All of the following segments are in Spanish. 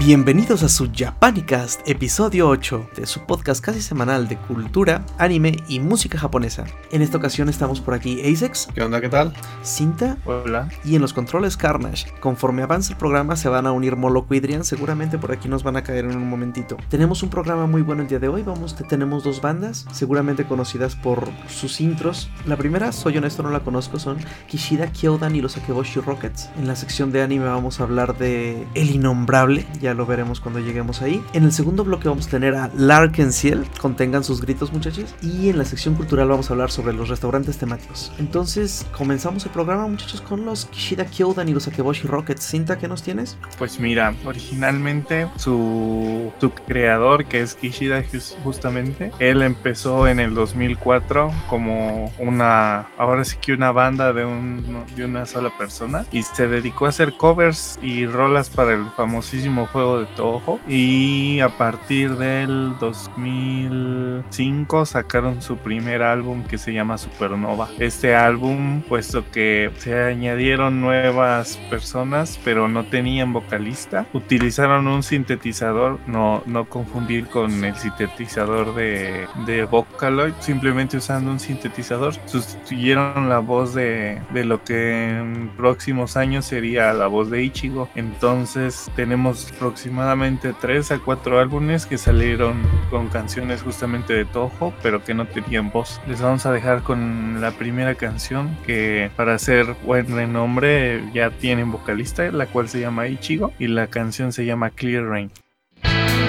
Bienvenidos a su Japanicast, episodio 8 de su podcast casi semanal de cultura, anime y música japonesa. En esta ocasión estamos por aquí Acex. ¿Qué onda? ¿Qué tal? Cinta. Hola. Y en los controles Carnage. Conforme avanza el programa se van a unir Moloco y Drian, seguramente por aquí nos van a caer en un momentito. Tenemos un programa muy bueno el día de hoy, tenemos dos bandas, seguramente conocidas por sus intros. La primera, soy honesto, no la conozco, son Kishida Kyodan y los Akeboshi Rockets. En la sección de anime vamos a hablar de El Innombrable, ya lo veremos cuando lleguemos ahí. En el segundo bloque vamos a tener a L'Arc-en-Ciel, contengan sus gritos muchachos, y en la sección cultural vamos a hablar sobre los restaurantes temáticos. Entonces comenzamos el programa muchachos con los Kishida Kyodan y los Akeboshi Rockets. Cinta, ¿qué nos tienes? Pues mira, originalmente su creador, que es Kishida justamente, él empezó en el 2004 como una banda de una sola persona y se dedicó a hacer covers y rolas para el famosísimo juego de Toho, y a partir del 2005 sacaron su primer álbum que se llama Supernova. Este álbum, puesto que se añadieron nuevas personas pero no tenían vocalista, utilizaron un sintetizador, no confundir con el sintetizador de Vocaloid, simplemente usando un sintetizador sustituyeron la voz de lo que en próximos años sería la voz de Ichigo. Entonces tenemos aproximadamente 3 a 4 álbumes que salieron con canciones justamente de Toho, pero que no tenían voz. Les vamos a dejar con la primera canción que, para hacer buen renombre, ya tienen vocalista, la cual se llama Ichigo, y la canción se llama Clear Rain. Hey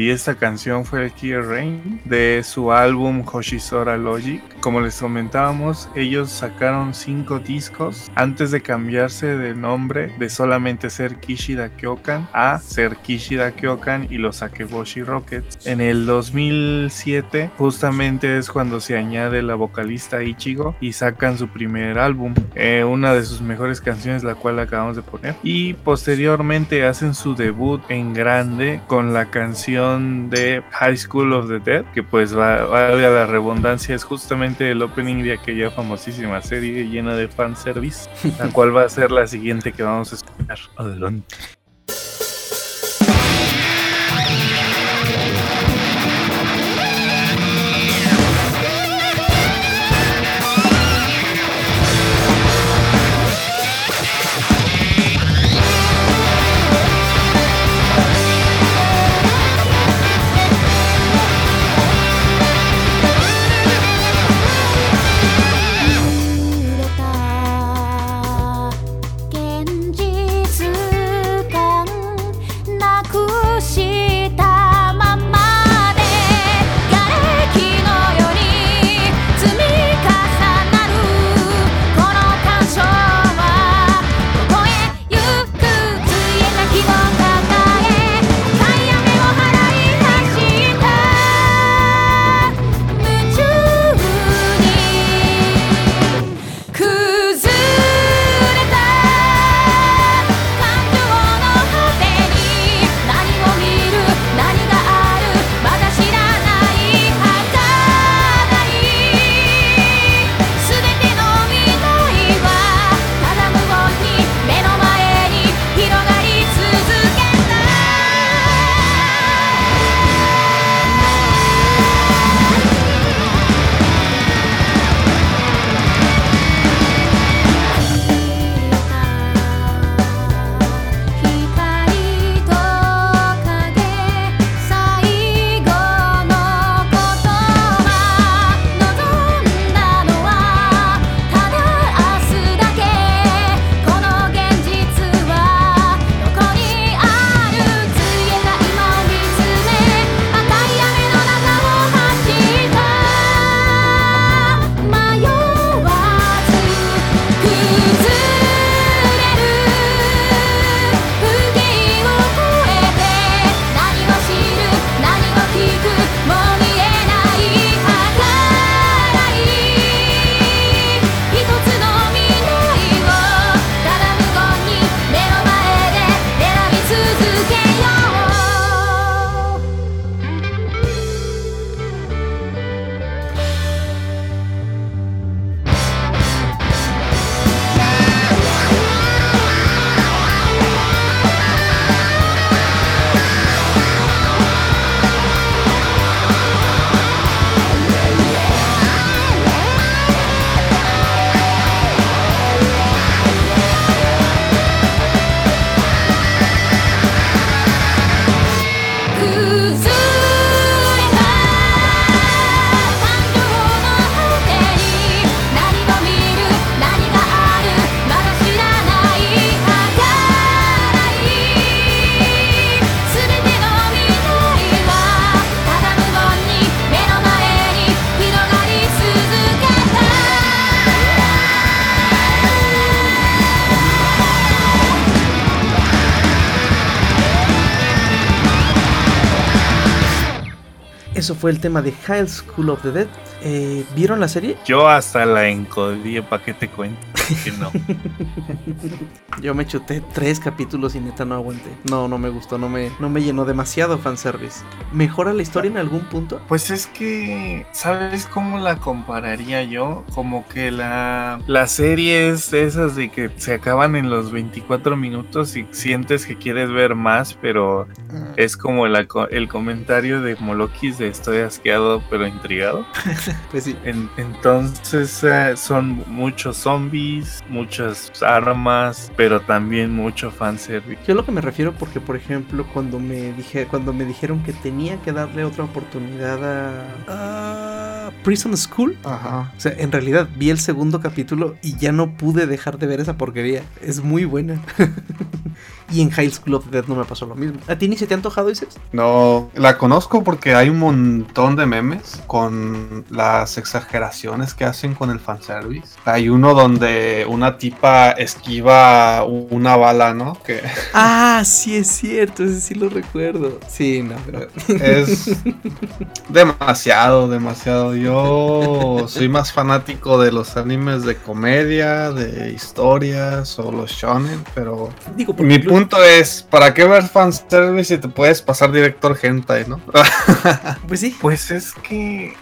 y esta canción fue Kill Rain de su álbum Hoshizora Logic. Como les comentábamos, ellos sacaron 5 discos antes de cambiarse de nombre de solamente ser Kishida Kyodan a ser Kishida Kyodan y los Akeboshi Rockets. En el 2007 justamente es cuando se añade la vocalista Ichigo y sacan su primer álbum, una de sus mejores canciones, la cual acabamos de poner, y posteriormente hacen su debut en grande con la canción de High School of the Dead, que pues valga la redundancia, es justamente el opening de aquella famosísima serie llena de fanservice, la cual va a ser la siguiente que vamos a escuchar. Adelante. Eso fue el tema de High School of the Dead. ¿Vieron la serie? Yo hasta la encodí, ¿para qué te cuento? Que no. Yo me chuté 3 capítulos y neta no aguanté. No me gustó, no me llenó, demasiado fanservice. ¿Mejora la historia en algún punto? Pues es que, ¿sabes cómo la compararía yo? Como que la serie es de esas de que se acaban en los 24 minutos y sientes que quieres ver más, pero es como el comentario de Molokis de estoy asqueado pero intrigado. Pues sí. Entonces son muchos zombies, muchas armas, pero también mucho fanservice. Yo lo que me refiero, porque por ejemplo cuando me dijeron que tenía que darle otra oportunidad a Prison School. Ajá. O sea, en realidad vi el segundo capítulo y ya no pude dejar de ver esa porquería. Es muy buena. Y en High School of the Dead no me pasó lo mismo. ¿A ti ni se te ha antojado, dices? No, la conozco porque hay un montón de memes con las exageraciones que hacen con el fanservice. Hay uno donde una tipa esquiva una bala, ¿no? Que... Ah, sí, es cierto, ese sí lo recuerdo. Sí, no, pero... Es demasiado, demasiado. Yo soy más fanático de los animes de comedia, de historias o los shonen, pero... Digo, mi punto es, ¿para qué ver fanservice si te puedes pasar director hentai, no? Pues sí. Pues es que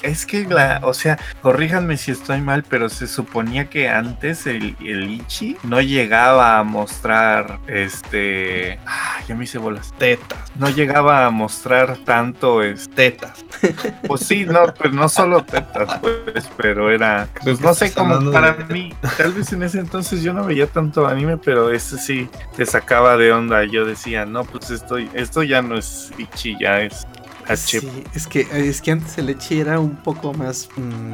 o sea, corríjanme si estoy mal, pero se suponía que antes el Ichi no llegaba a mostrar ya me hice bolas. Tetas. No llegaba a mostrar tanto tetas. Pues sí, no, pero no solo tetas, pues, pero era, pues no sé, como para mí, tal vez en ese entonces yo no veía tanto anime, pero sí te sacaba de onda. Yo decía, no, pues esto ya no es Ichi, ya es H. Sí, es que antes el Ichi era un poco más,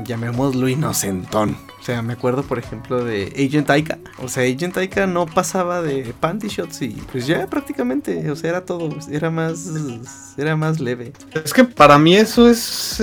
llamémoslo inocentón. O sea, me acuerdo, por ejemplo, de Agent Aika. O sea, Agent Aika no pasaba de panty shots y pues ya prácticamente, o sea, era todo, era más leve. Es que para mí eso es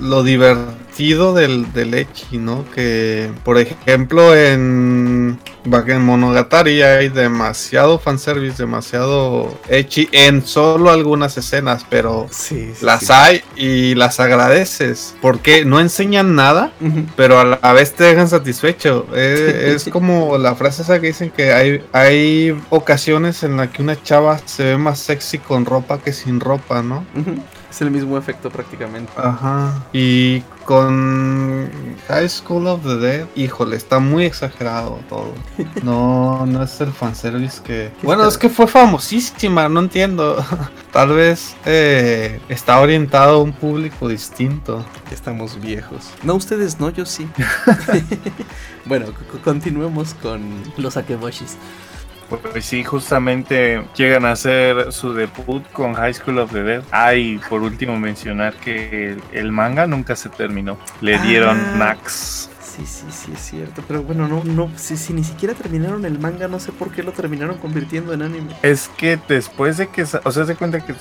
lo divertido del Echi, ¿no? Que, por ejemplo, en Bakemonogatari hay demasiado fanservice, demasiado Echi en solo algunas escenas, pero sí, las hay y las agradeces porque no enseñan nada, uh-huh. Pero a veces te dejan satisfecho. Es como la frase esa que dicen que hay ocasiones en las que una chava se ve más sexy con ropa que sin ropa, ¿no? Uh-huh. Es el mismo efecto prácticamente. Ajá. Y con High School of the Dead, híjole, está muy exagerado todo. No es el fanservice que... Bueno, es que fue famosísima, no entiendo. Tal vez está orientado a un público distinto. Estamos viejos. No, ustedes no, yo sí. Bueno, continuemos con los Akeboshis. Pues sí, justamente llegan a hacer su debut con High School of the Dead. Y por último mencionar que el manga nunca se terminó. Le dieron Max. Sí, es cierto. Pero bueno, no, si ni siquiera terminaron el manga, no sé por qué lo terminaron convirtiendo en anime. Es que después de que, o sea, se cuenta que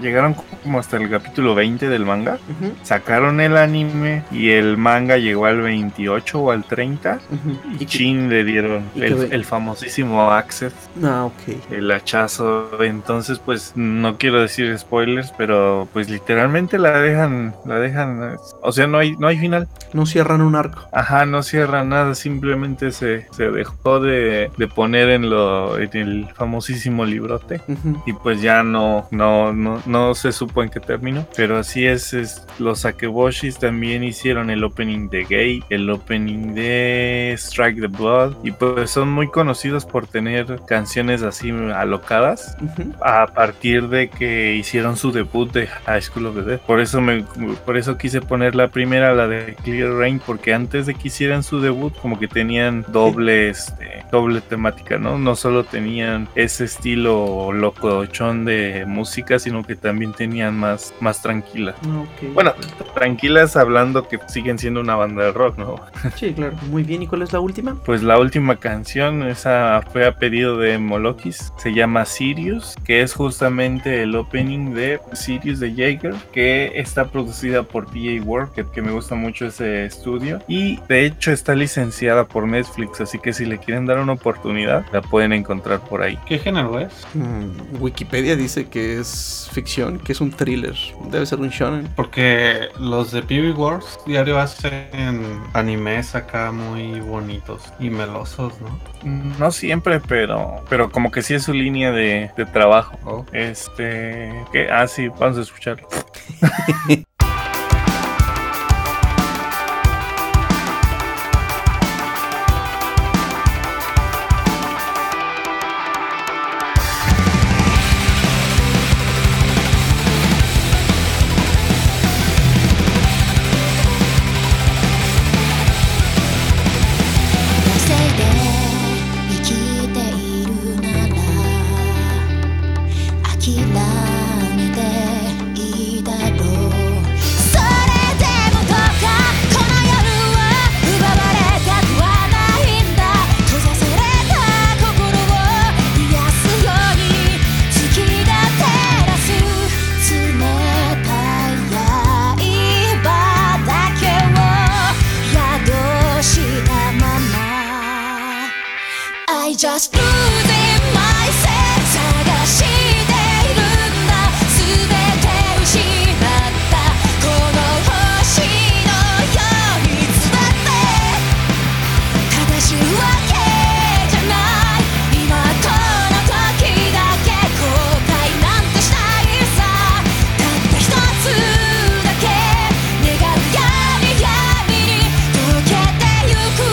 llegaron como hasta el capítulo 20 del manga, uh-huh. Sacaron el anime y el manga llegó al 28 o al 30, uh-huh. Y Chin le dieron el famosísimo Access. Okay. El hachazo. Entonces, pues, no quiero decir spoilers, pero pues literalmente la dejan, o sea, no hay final. No cierran un arco. Ajá. No cierra nada, simplemente se dejó de poner en el famosísimo librote, uh-huh. Y pues ya no se supo en qué término, pero así es. Los Akeboshis también hicieron el opening de Gay, el opening de Strike the Blood, y pues son muy conocidos por tener canciones así alocadas, uh-huh. A partir de que hicieron su debut de High School of the Dead. Por eso quise poner la primera, la de Clear Rain, porque antes de que hicieran su debut como que tenían doble temática, no solo tenían ese estilo locochón de música, sino que también tenían más tranquila. Okay. Bueno, tranquilas hablando que siguen siendo una banda de rock, ¿no? Sí, claro. Muy bien, ¿y cuál es la última? Pues la última canción, esa fue a pedido de Molokis, se llama Sirius, que es justamente el opening de Sirius de Jaeger, que está producida por PA World, que me gusta mucho ese estudio, y de hecho está licenciada por Netflix, así que si le quieren dar una oportunidad, la pueden encontrar por ahí. ¿Qué género es? Wikipedia dice que es ficción, que es un thriller. Debe ser un shonen. Porque los de PB Wars diario hacen animes acá muy bonitos y melosos, ¿no? No siempre, pero como que sí es su línea de trabajo. Oh. ¿Qué? Sí, vamos a escucharlo. just losing my sense. 探しているんだ。全て失ったこの星のようにだって正しいわけじゃない。今この時だけ後悔なんてしたいさ。たった一つだけ願う闇闇に溶けてゆく。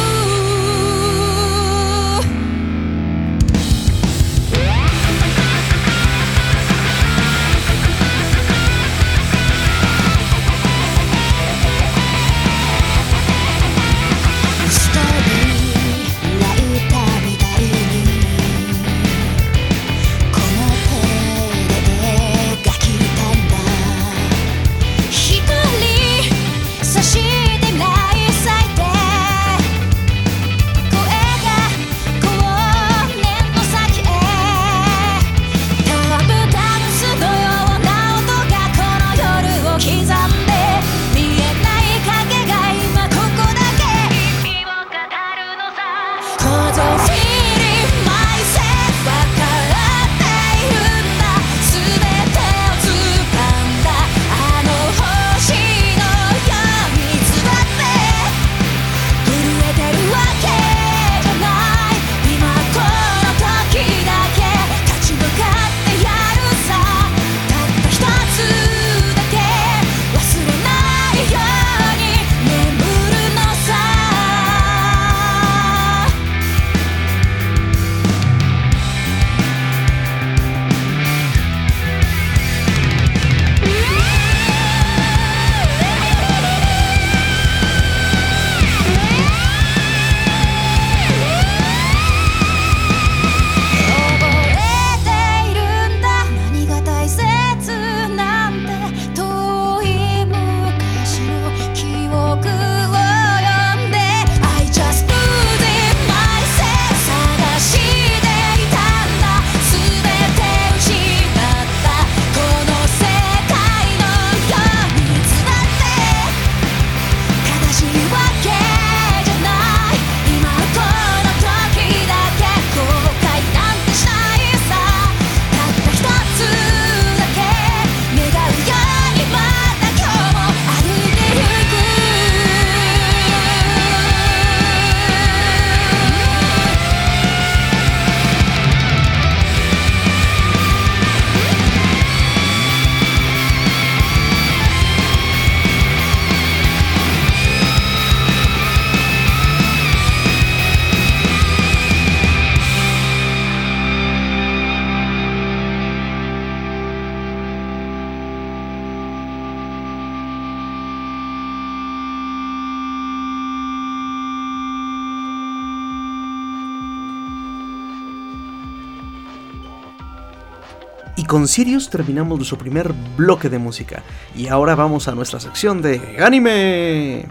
Con Sirius terminamos nuestro primer bloque de música y ahora vamos a nuestra sección de anime.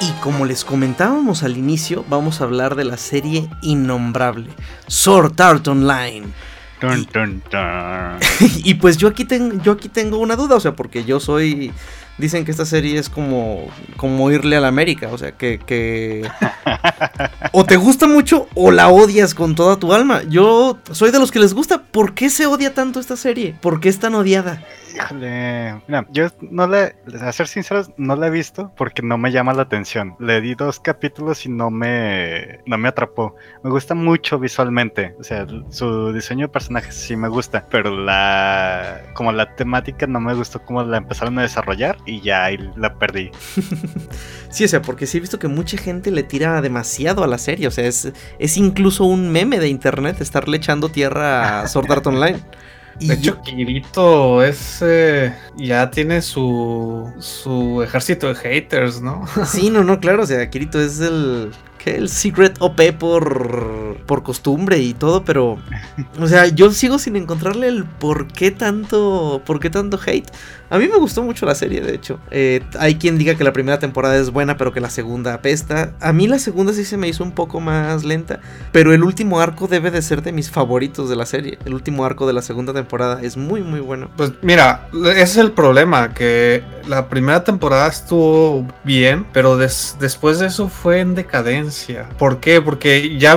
Y como les comentábamos al inicio, vamos a hablar de la serie innombrable Sword Art Online. Dun, dun, dun. Y pues yo aquí tengo una duda, o sea, porque yo soy... Dicen que esta serie es como irle a la América, o sea, que o te gusta mucho o la odias con toda tu alma. Yo soy de los que les gusta. ¿Por qué se odia tanto esta serie? ¿Por qué es tan odiada? Híjole, mira, yo no la, a ser sinceros, no la he visto porque no me llama la atención. Le di 2 capítulos y no me atrapó. Me gusta mucho visualmente, o sea, su diseño de personajes sí me gusta, pero la temática no me gustó como la empezaron a desarrollar y ya la perdí. Sí, o sea, porque sí he visto que mucha gente le tira demasiado a la serie, o sea, es incluso un meme de internet estarle echando tierra a Sword Art Online. De hecho, Kirito ya tiene su ejército de haters, ¿no? Sí, no, claro, o sea, Kirito es el secret OP por por costumbre y todo, pero, o sea, yo sigo sin encontrarle el por qué tanto hate. A mí me gustó mucho la serie, de hecho. Hay quien diga que la primera temporada es buena, pero que la segunda apesta. A mí la segunda sí se me hizo un poco más lenta, pero el último arco debe de ser de mis favoritos de la serie. El último arco de la segunda temporada es muy, muy bueno. Pues mira, ese es el problema, que la primera temporada estuvo bien, pero después de eso fue en decadencia. ¿Por qué? Porque ya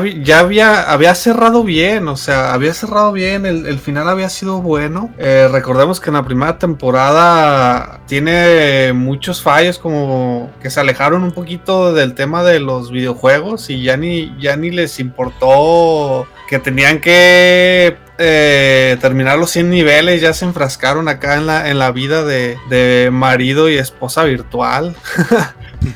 había cerrado bien, o sea, había cerrado bien, el final había sido bueno. Recordemos que en la primera temporada tiene muchos fallos, como que se alejaron un poquito del tema de los videojuegos y ya ni les importó que tenían que terminar los 100 niveles, ya se enfrascaron acá en la vida de marido y esposa virtual.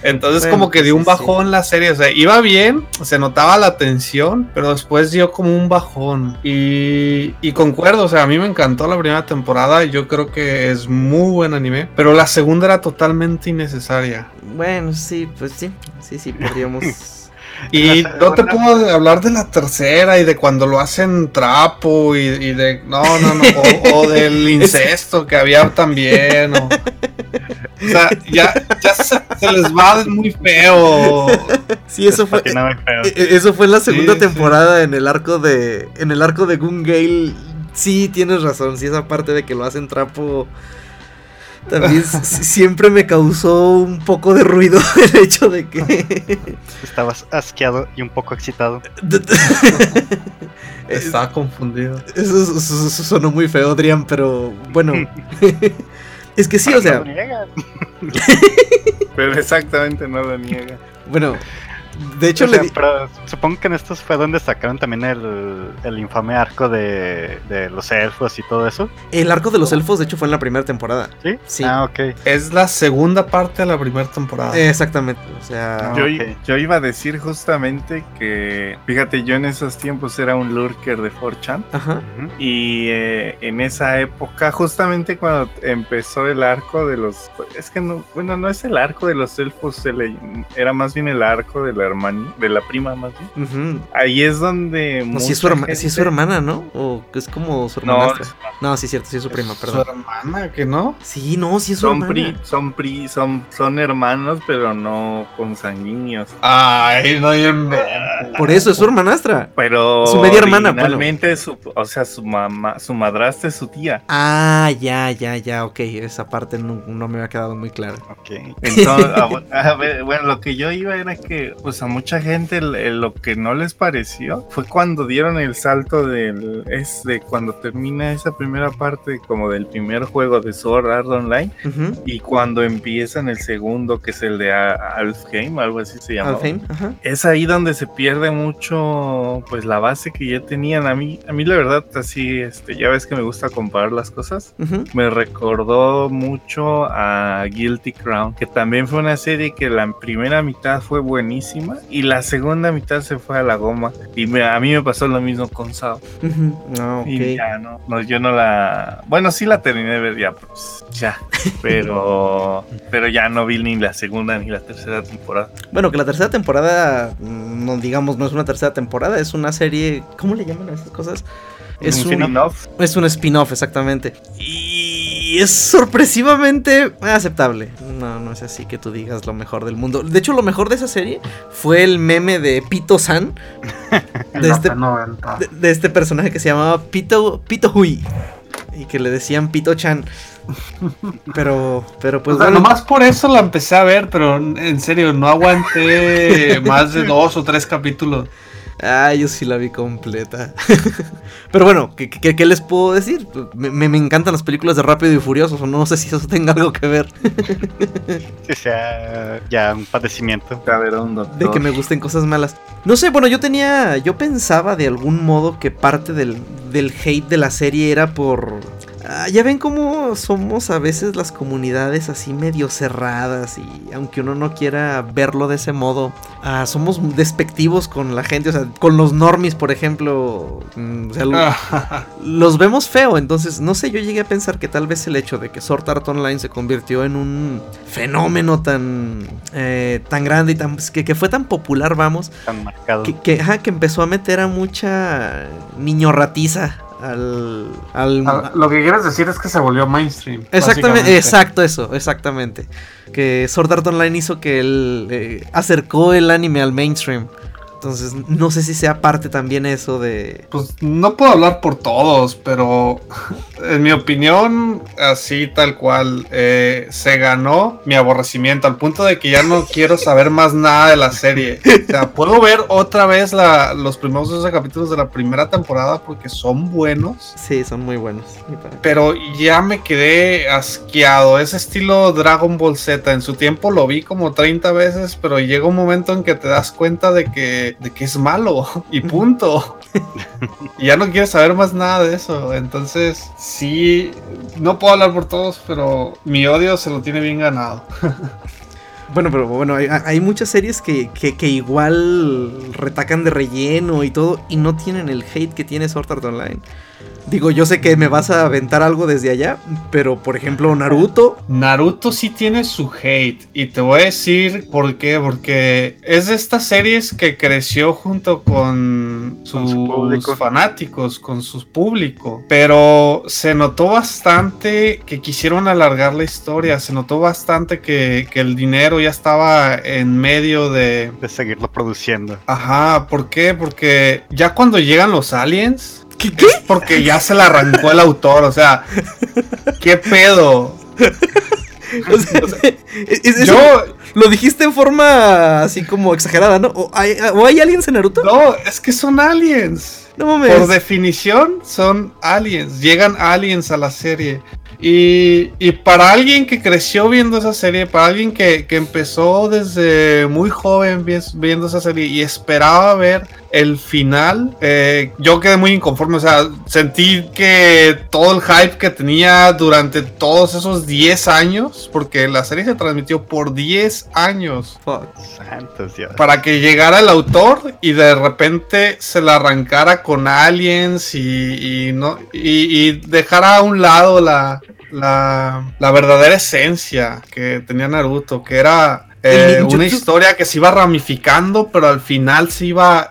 Entonces, bueno, como que dio un bajón la serie, o sea, iba bien, se notaba la tensión, pero después dio como un bajón. Y concuerdo, o sea, a mí me encantó la primera temporada, yo creo que es muy buen anime, pero la segunda era totalmente innecesaria. Bueno, sí, pues sí, podríamos... Y no te puedo hablar de la tercera y de cuando lo hacen trapo y de... No. O del incesto que había también. O sea, ya se les va muy feo. Sí, eso fue la segunda temporada. Sí. En el arco de Gun Gale. Sí, tienes razón. Sí, esa parte de que lo hacen trapo... También siempre me causó un poco de ruido el hecho de que... Estabas asqueado y un poco excitado. Estaba confundido. Eso sonó muy feo, Adrián, pero bueno... Es que sí, o sea... No lo niega. Pero exactamente no lo niega. Bueno... De hecho, o sea, pero supongo que en estos fue donde sacaron también el infame arco de los elfos y todo eso. El arco de los elfos, de hecho, fue en la primera temporada. ¿Sí? Sí. Ah, ok. Es la segunda parte de la primera temporada. Exactamente. O sea, yo iba a decir justamente que, fíjate, yo en esos tiempos era un lurker de 4chan. Ajá. Y en esa época, justamente cuando empezó el arco de los... Es que no, bueno, no es el arco de los elfos, era más bien el arco de la hermana, de la prima más bien. Uh-huh. Ahí es donde... No, si es su hermana, ¿no? O es como su hermanastra. No, sí es cierto, sí es su prima, perdón. ¿Su hermana? ¿Que no? Sí, no, sí es su hermana. Son hermanos, pero no consanguíneos. Ay, no, yo... Por eso, es su hermanastra. Pero... Su media hermana, realmente bueno. Su mamá, su madrastra es su tía. Ah, ya, ok. Esa parte no me había quedado muy clara. Ok. Entonces, a ver, bueno, lo que yo iba era que... Pues a mucha gente lo que no les pareció fue cuando dieron el salto de cuando termina esa primera parte como del primer juego de Sword Art Online. Uh-huh. Y cuando empiezan el segundo, que es el de Alfheim, algo así se llama. Alfheim, ajá. Es ahí donde se pierde mucho pues la base que ya tenían. A mí la verdad, así ya ves que me gusta comparar las cosas. Uh-huh. Me recordó mucho a Guilty Crown, que también fue una serie que la primera mitad fue buenísima y la segunda mitad se fue a la goma, y a mí me pasó lo mismo con Sao. No, okay. Y ya no, yo no la... Bueno, sí la terminé de ver ya, pues ya, pero ya no vi ni la segunda ni la tercera temporada. Bueno, que la tercera temporada, no digamos, no es una tercera temporada, es una serie, ¿cómo le llaman a esas cosas? Es un spin-off. Es un spin-off, exactamente. Y es sorpresivamente aceptable. No es así que tú digas lo mejor del mundo. De hecho, lo mejor de esa serie fue el meme de Pito-san. De este personaje que se llamaba Pito-hui. Y que le decían Pito-chan. Pero pues o sea, bueno, nomás por eso la empecé a ver, pero en serio, no aguanté más de 2 o 3 capítulos. Ah, yo sí la vi completa. Pero bueno, ¿qué les puedo decir? Me encantan las películas de Rápido y Furioso, o no sé si eso tenga algo que ver. O sea, ya un padecimiento. A ver, un doctor. De que me gusten cosas malas. No sé, bueno, yo pensaba de algún modo que parte del hate de la serie era por... Ya ven cómo somos a veces las comunidades así medio cerradas, y aunque uno no quiera verlo de ese modo, somos despectivos con la gente, o sea, con los normies, por ejemplo, o sea, los vemos feo. Entonces, no sé, yo llegué a pensar que tal vez el hecho de que Sword Art Online se convirtió en un fenómeno tan grande y tan que fue tan popular, vamos, tan marcado, que empezó a meter a mucha niño ratiza lo que quieres decir es que se volvió mainstream. Exactamente, exacto, eso, exactamente. Que Sword Art Online hizo que él acercó el anime al mainstream. Entonces, no sé si sea parte también eso de... Pues no puedo hablar por todos, pero en mi opinión, así tal cual, se ganó mi aborrecimiento al punto de que ya no quiero saber más nada de la serie. O sea, puedo ver otra vez los primeros 12 capítulos de la primera temporada porque son buenos. Sí, son muy buenos. Pero ya me quedé asqueado. Es estilo Dragon Ball Z. En su tiempo lo vi como 30 veces, pero llega un momento en que te das cuenta de que es malo y punto. Y ya no quiero saber más nada de eso. Entonces, sí, no puedo hablar por todos, pero mi odio se lo tiene bien ganado. Bueno, pero bueno, hay muchas series que igual retacan de relleno y todo, y no tienen el hate que tiene Sword Art Online. Digo, yo sé que me vas a aventar algo desde allá, pero por ejemplo Naruto sí tiene su hate, y te voy a decir por qué, porque es de estas series que creció junto con sus fanáticos, con su público, pero se notó bastante que quisieron alargar la historia, se notó bastante que el dinero ya estaba en medio de seguirlo produciendo. Ajá, ¿por qué? Porque ya cuando llegan los aliens... ¿Qué? Porque ya se la arrancó el autor, o sea, ¿qué pedo? Yo lo dijiste en forma así como exagerada, ¿no? ¿O hay aliens en Naruto? No, es que son aliens. No mames. Por definición son aliens, llegan aliens a la serie. Y para alguien que creció viendo esa serie, para alguien que empezó desde muy joven viendo esa serie y esperaba ver el final, yo quedé muy inconforme. O sea, sentí que todo el hype que tenía durante todos esos 10 años, porque la serie se transmitió por 10 años. Fuck. Santos Dios. Para que llegara el autor y de repente se la arrancara con aliens y dejara a un lado la verdadera esencia que tenía Naruto, que era una historia que se iba ramificando, pero al final se iba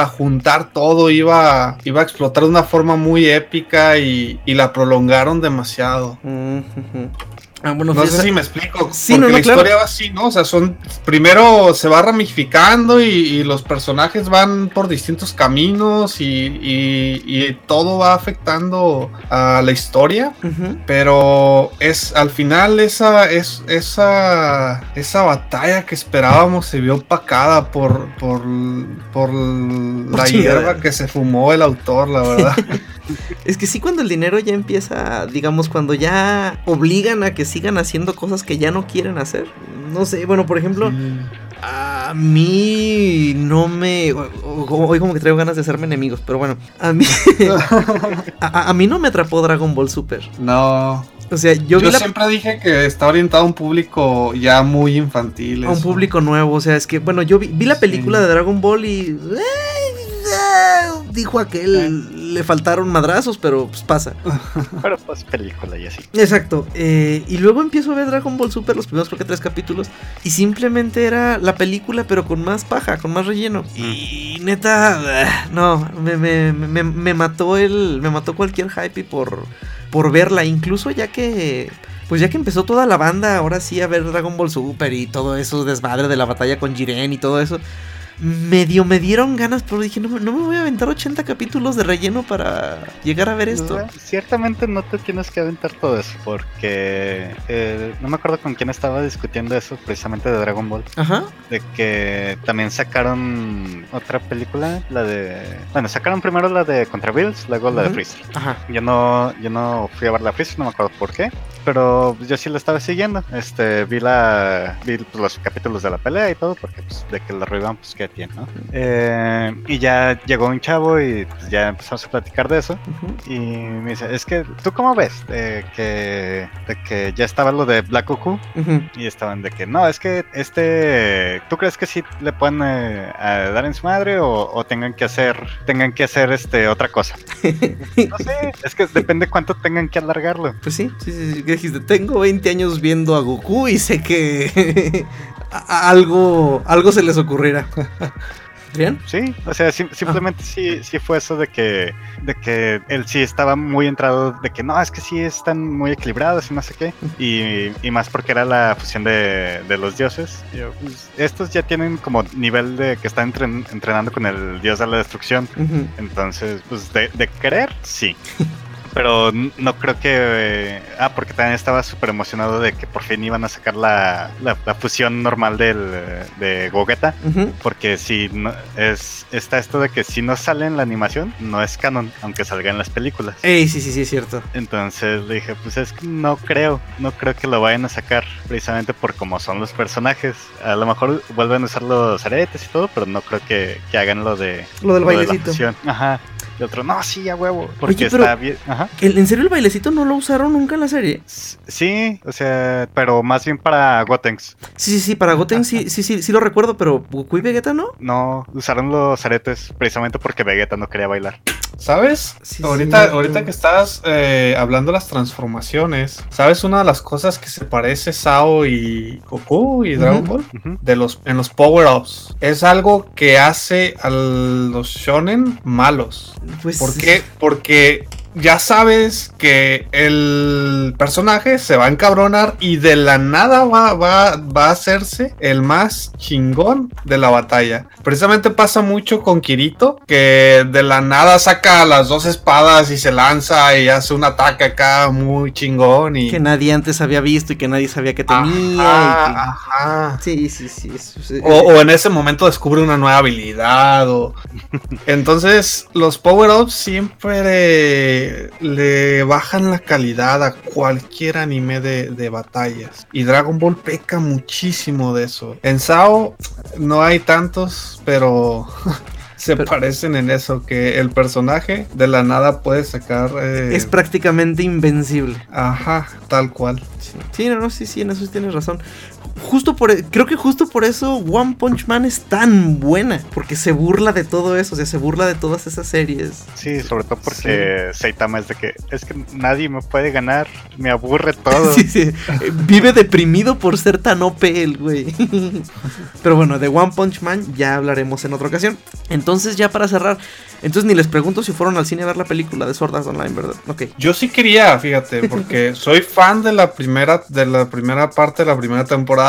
a juntar todo, iba a explotar de una forma muy épica y la prolongaron demasiado. Mm-hmm. Bueno, no sé si me explico, sí, porque la historia va así, ¿no? O sea, primero se va ramificando y los personajes van por distintos caminos y todo va afectando a la historia, uh-huh. Pero es al final esa batalla que esperábamos se vio opacada por la hierba que se fumó el autor, la verdad. Es que sí, cuando el dinero ya empieza, digamos, cuando ya obligan a que sigan haciendo cosas que ya no quieren hacer. No sé, bueno, por ejemplo, sí. A mí no me... Hoy como que traigo ganas de hacerme enemigos, pero bueno, a mí... a mí no me atrapó Dragon Ball Super. No... O sea, yo siempre dije que está orientado a un público ya muy infantil. A un público nuevo, o sea, es que... Bueno, yo vi la película de Dragon Ball y... dijo aquel, le faltaron madrazos, pero pues pasa. Pero pues película y así. Exacto, y luego empiezo a ver Dragon Ball Super, los primeros creo que 3 capítulos, y simplemente era la película, pero con más paja, con más relleno. Y neta, no, me mató cualquier hype por verla, incluso ya que empezó toda la banda ahora sí a ver Dragon Ball Super y todo eso desmadre de la batalla con Jiren y todo eso. Medio me dieron ganas, pero dije, no me voy a aventar 80 capítulos de relleno para llegar a ver esto. No, ciertamente no te tienes que aventar todo eso, porque no me acuerdo con quién estaba discutiendo eso, precisamente de Dragon Ball. Ajá. De que también sacaron otra película, la de... Bueno, sacaron primero la de Contra Bills, luego la de Freezer. Ajá. Yo no fui a ver la Freezer, no me acuerdo por qué. pero yo sí lo estaba siguiendo. Vi pues, los capítulos de la pelea y todo, porque pues, de que lo arruinan, pues qué tiene, ¿no? Y ya llegó un chavo y pues, ya empezamos a platicar de eso. Uh-huh. Y me dice, es que, ¿tú cómo ves? De que ya estaba lo de Black Goku. Uh-huh. Y estaban de que, no, es que ¿tú crees que sí le pueden dar en su madre o tengan que hacer otra cosa? No sé, es que depende cuánto tengan que alargarlo. Pues sí, dijiste, tengo 20 años viendo a Goku y sé que algo se les ocurrirá. ¿Bien? Sí, o sea, simplemente sí fue eso de que él sí estaba muy entrado de que no, es que sí están muy equilibrados y no sé qué, y más porque era la fusión de los dioses. Pues, estos ya tienen como nivel de que están entrenando con el dios de la destrucción. Uh-huh. Entonces, pues de querer, sí. Pero no creo que... porque también estaba súper emocionado de que por fin iban a sacar la fusión normal de Gogeta. Uh-huh. Porque si no, está esto de que si no sale en la animación, no es canon, aunque salga en las películas. Sí, es cierto. Entonces le dije, pues es que no creo que lo vayan a sacar precisamente por cómo son los personajes. A lo mejor vuelven a usar los aretes y todo, pero no creo que hagan lo de... Lo del bailecito. Ajá. Y otro, no, sí, a huevo. Porque oye, está bien. Ajá. ¿En serio el bailecito no lo usaron nunca en la serie? Sí, o sea, pero más bien para Gotenks. Sí, para Gotenks sí lo recuerdo, pero Goku y Vegeta no. No, usaron los aretes precisamente porque Vegeta no quería bailar. ¿Sabes? Sí, ahorita que estás hablando de las transformaciones, ¿sabes una de las cosas que se parece Sao y Goku y Dragon Ball? Uh-huh. En los power-ups. Es algo que hace a los shonen malos. Pues... ¿Por qué? Porque ya sabes que el personaje se va a encabronar y de la nada va a hacerse el más chingón de la batalla. Precisamente pasa mucho con Kirito, que de la nada saca las dos espadas y se lanza y hace un ataque acá muy chingón. Y... que nadie antes había visto y que nadie sabía que tenía. Ajá. Sí. O en ese momento descubre una nueva habilidad. Entonces los power-ups siempre... le bajan la calidad a cualquier anime de batallas. Y Dragon Ball peca muchísimo de eso. En Sao no hay tantos, pero... Se parecen en eso, que el personaje de la nada puede sacar... Es prácticamente invencible. Ajá, tal cual. Sí, en eso tienes razón. Creo que justo por eso One Punch Man es tan buena, porque se burla de todo eso, o sea, se burla de todas esas series. Sí, sobre todo porque Saitama es de que, es que nadie me puede ganar, me aburre todo. Sí, vive deprimido por ser tan OP el güey. Pero bueno, de One Punch Man ya hablaremos en otra ocasión. Entonces, ya para cerrar, ni les pregunto si fueron al cine a ver la película de Sword Art Online, ¿verdad? Ok. Yo sí quería, fíjate, porque soy fan de la primera parte de la primera temporada.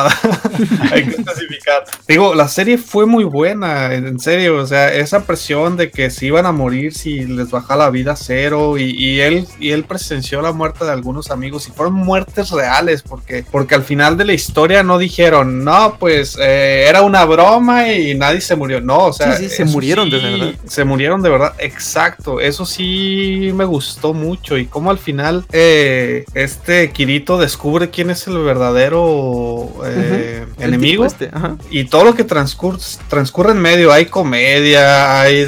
Hay que especificar. Digo, la serie fue muy buena, en serio, o sea, esa presión de que se iban a morir si les bajaba la vida a cero, y él presenció la muerte de algunos amigos, y fueron muertes reales, porque al final de la historia no dijeron, no, pues, era una broma y nadie se murió, no, o sea... Sí, murieron de verdad. Se murieron de verdad, exacto. Eso sí me gustó mucho. Y como al final Kirito descubre quién es el verdadero enemigo. Y todo lo que transcurre en medio. Hay comedia, hay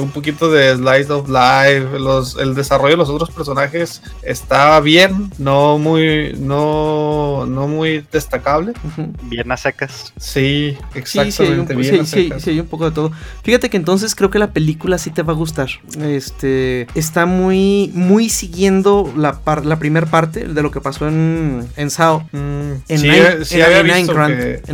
un poquito de slice of life. El desarrollo de los otros personajes está bien, no muy destacable. Uh-huh. Bien a secas. Sí, exactamente. Sí, hay un poco de todo. Fíjate que entonces creo que la película sí te va a gustar. Está muy, muy siguiendo la primera parte de lo que pasó en Sao. En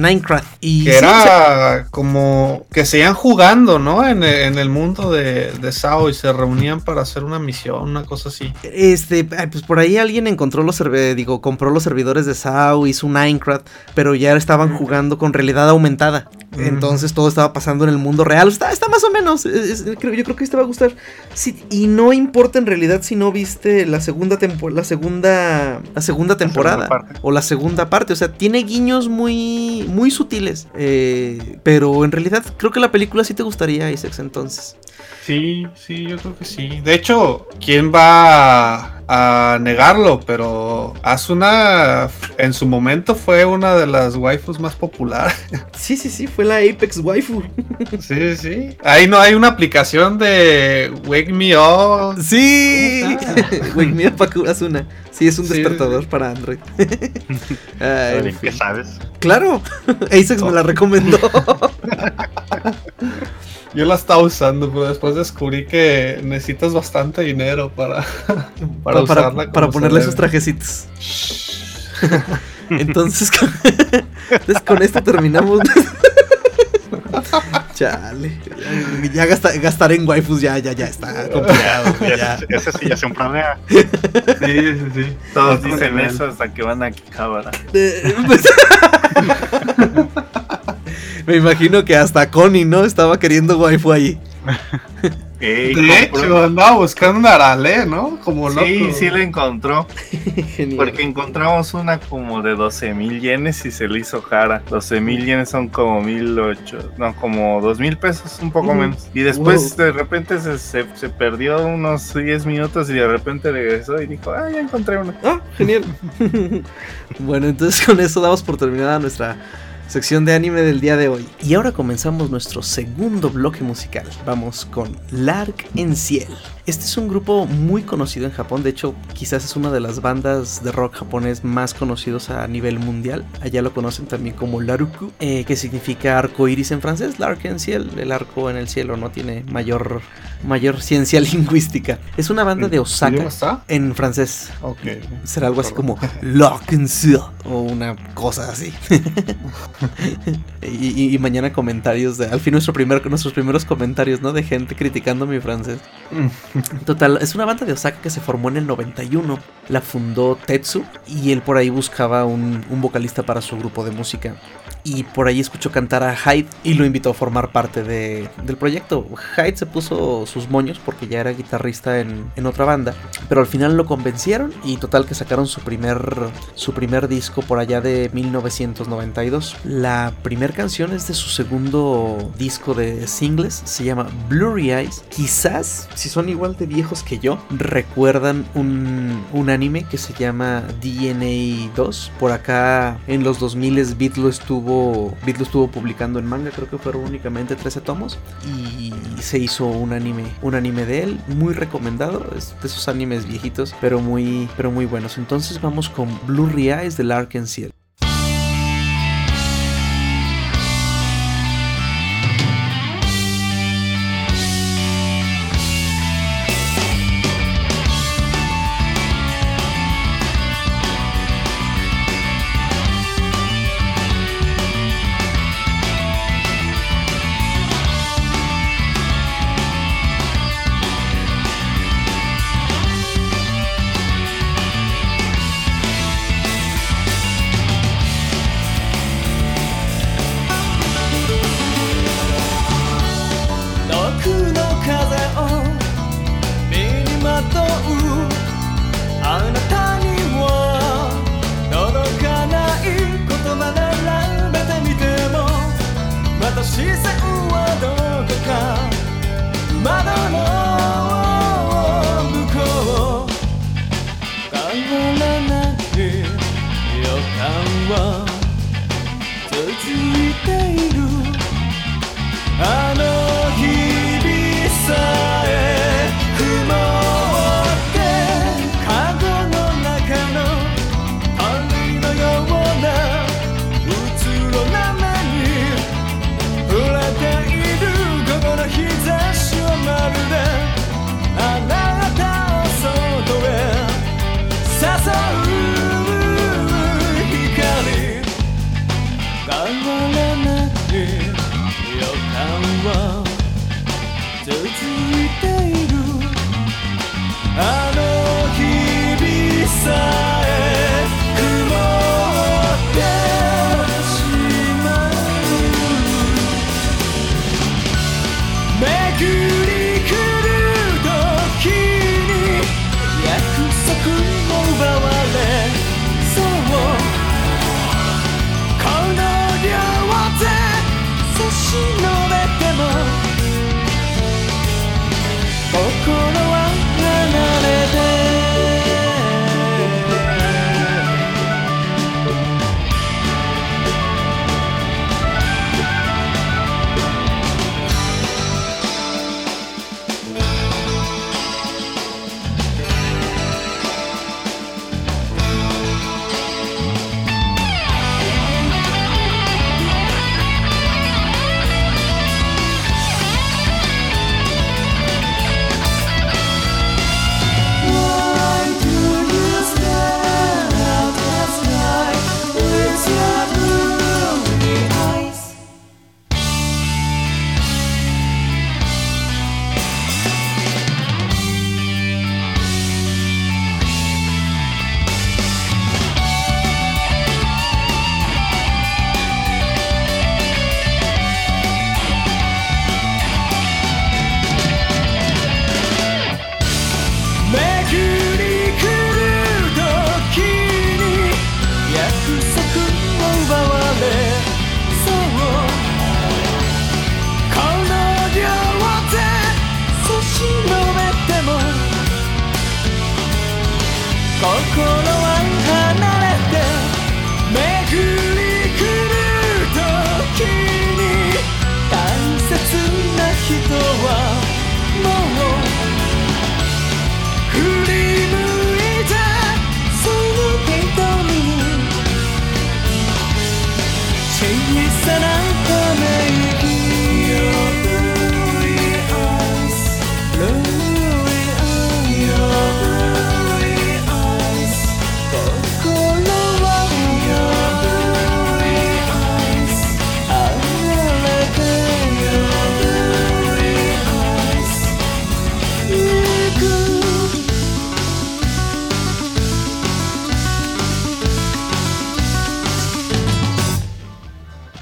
Aincrad. Y que era como que seguían jugando, ¿no? En el mundo de Sao, y se reunían para hacer una misión, una cosa así. Pues por ahí alguien compró los servidores de Sao, hizo un Aincrad, pero ya estaban jugando con realidad aumentada. Entonces todo estaba pasando en el mundo real. Está más o menos. Yo creo que te va a gustar. Sí, y no importa en realidad si no viste la segunda temporada o la segunda parte. O sea, tiene guiños muy, muy sutiles. Pero en realidad creo que la película sí te gustaría, Isaac, entonces. Sí, yo creo que sí. De hecho, ¿quién va a negarlo? Pero Asuna en su momento fue una de las waifus más populares. Sí, fue la Apex waifu. Sí. Ahí no hay una aplicación de Wake Me Up. Sí. Wake Me Up para Asuna. Sí, es un despertador para Android. ¿Qué sabes? Claro, Apex me la recomendó. Yo la estaba usando, pero después descubrí que necesitas bastante dinero para usarla. Para ponerle esos trajecitos. Entonces con esto terminamos. Chale. Ya gastar en waifus ya está complicado. Ese sí ya es un problema. Sí. Todos dicen eso hasta que van a Akihabara. Me imagino que hasta Connie, ¿no? Estaba queriendo waifu allí. De hecho, andaba buscando un arale, ¿no? Como loco. Sí, la encontró. Genial. Porque encontramos una como de 12,000 yenes y se le hizo cara. 12,000 yenes son como 1,008. No, como 2,000 pesos, un poco menos. Y después de repente se perdió unos 10 minutos y de repente regresó y dijo, ya encontré una. Ah, genial. Bueno, entonces con eso damos por terminada nuestra sección de anime del día de hoy. Y ahora comenzamos nuestro segundo bloque musical. Vamos con L'Arc-en-Ciel. Este es un grupo muy conocido en Japón. De hecho, quizás es una de las bandas de rock japonés más conocidos a nivel mundial. Allá lo conocen también como Laruku, que significa arco iris en francés. L'Arc-en-Ciel, el arco en el cielo, no tiene mayor ciencia lingüística. Es una banda de Osaka en francés. Okay. Será algo así como L'Arc-en-Ciel o una cosa así. y mañana comentarios al fin nuestros primeros comentarios, ¿no? De gente criticando mi francés. Total, es una banda de Osaka que se formó en el 91. La fundó Tetsu y él por ahí buscaba un vocalista para su grupo de música. Y por ahí escuchó cantar a Hyde y lo invitó a formar parte del proyecto. Hyde se puso sus moños porque ya era guitarrista en otra banda, pero al final lo convencieron y total que sacaron su primer disco por allá de 1992. La primera canción es de su segundo disco de singles, se llama Blurry Eyes. Quizás, si son igual de viejos que yo, recuerdan un anime que se llama DNA 2. Por acá en los 2000 Beat lo estuvo publicando en manga, creo que fueron únicamente 13 tomos y se hizo un anime de él, muy recomendado, es de esos animes viejitos, pero muy buenos. Entonces vamos con Blurry Eyes de L'Arc-en-Ciel.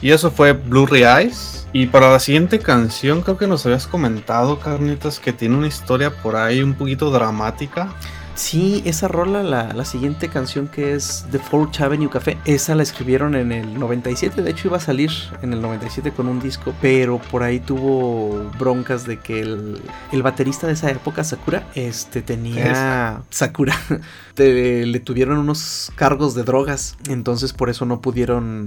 Y eso fue Blurry Eyes. Y para la siguiente canción creo que nos habías comentado, Carnitas, que tiene una historia por ahí un poquito dramática. Sí, esa rola, la siguiente canción, que es The Fourth Avenue Café, esa la escribieron en el 97, de hecho iba a salir en el 97 con un disco, pero por ahí tuvo broncas de que el baterista de esa época, Sakura, le tuvieron unos cargos de drogas, entonces por eso no pudieron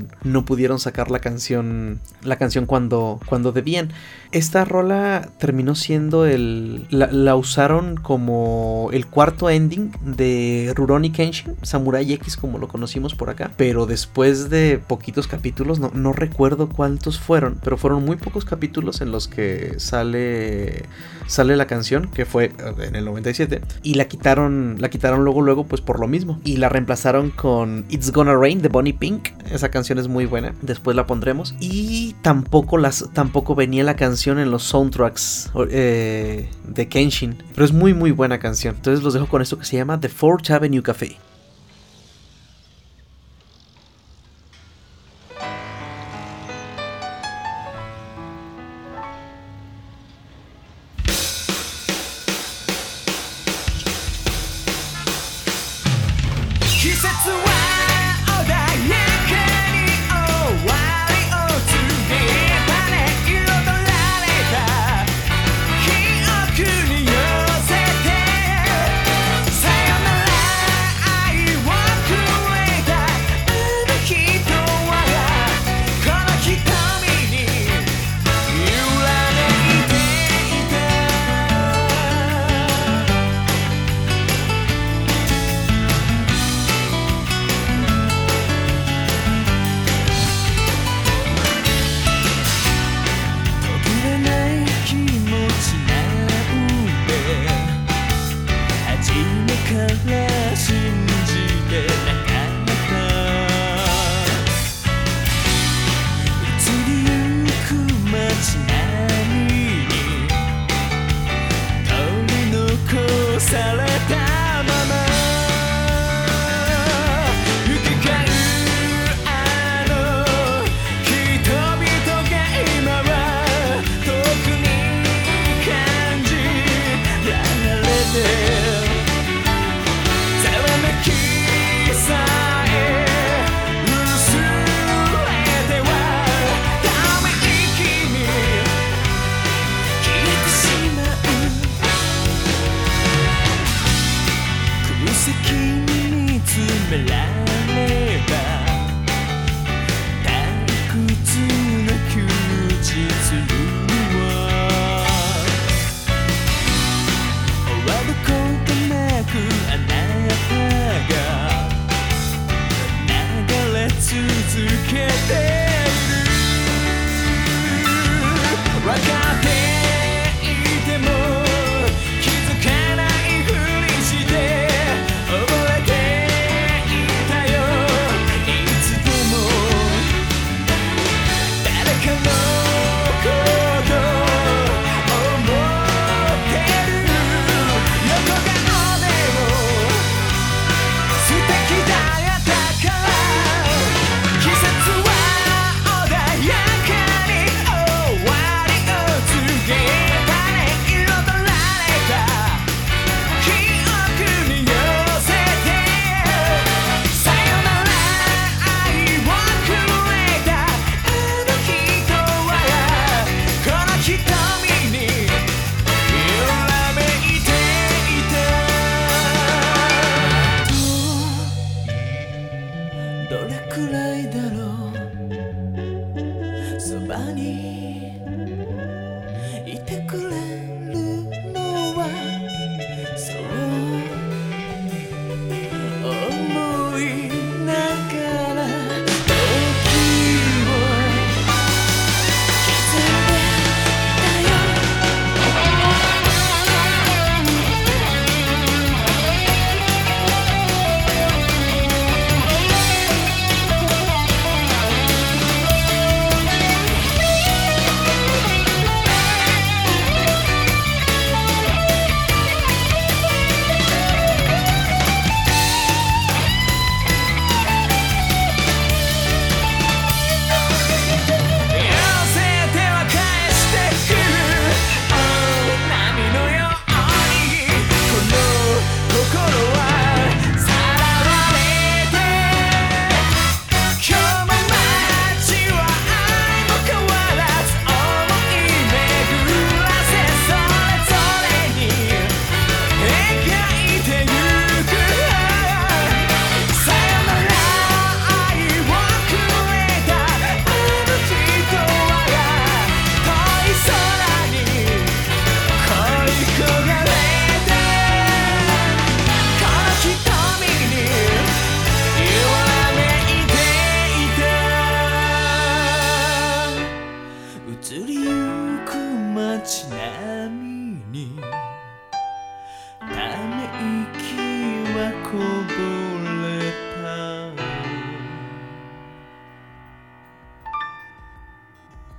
sacar la canción cuando debían. Esta rola terminó siendo la usaron como el cuarto ending de Rurouni Kenshin, Samurai X como lo conocimos por acá, pero después de poquitos capítulos, no recuerdo cuántos fueron, pero fueron muy pocos capítulos en los que sale la canción, que fue en el 97, y la quitaron luego pues por lo mismo, y la reemplazaron con It's Gonna Rain de Bonnie Pink. Esa canción es muy buena, después la pondremos. Y tampoco venía la canción en los soundtracks de Kenshin, pero es muy muy buena canción. Entonces los dejo con esto que se llama The Fourth Avenue Café.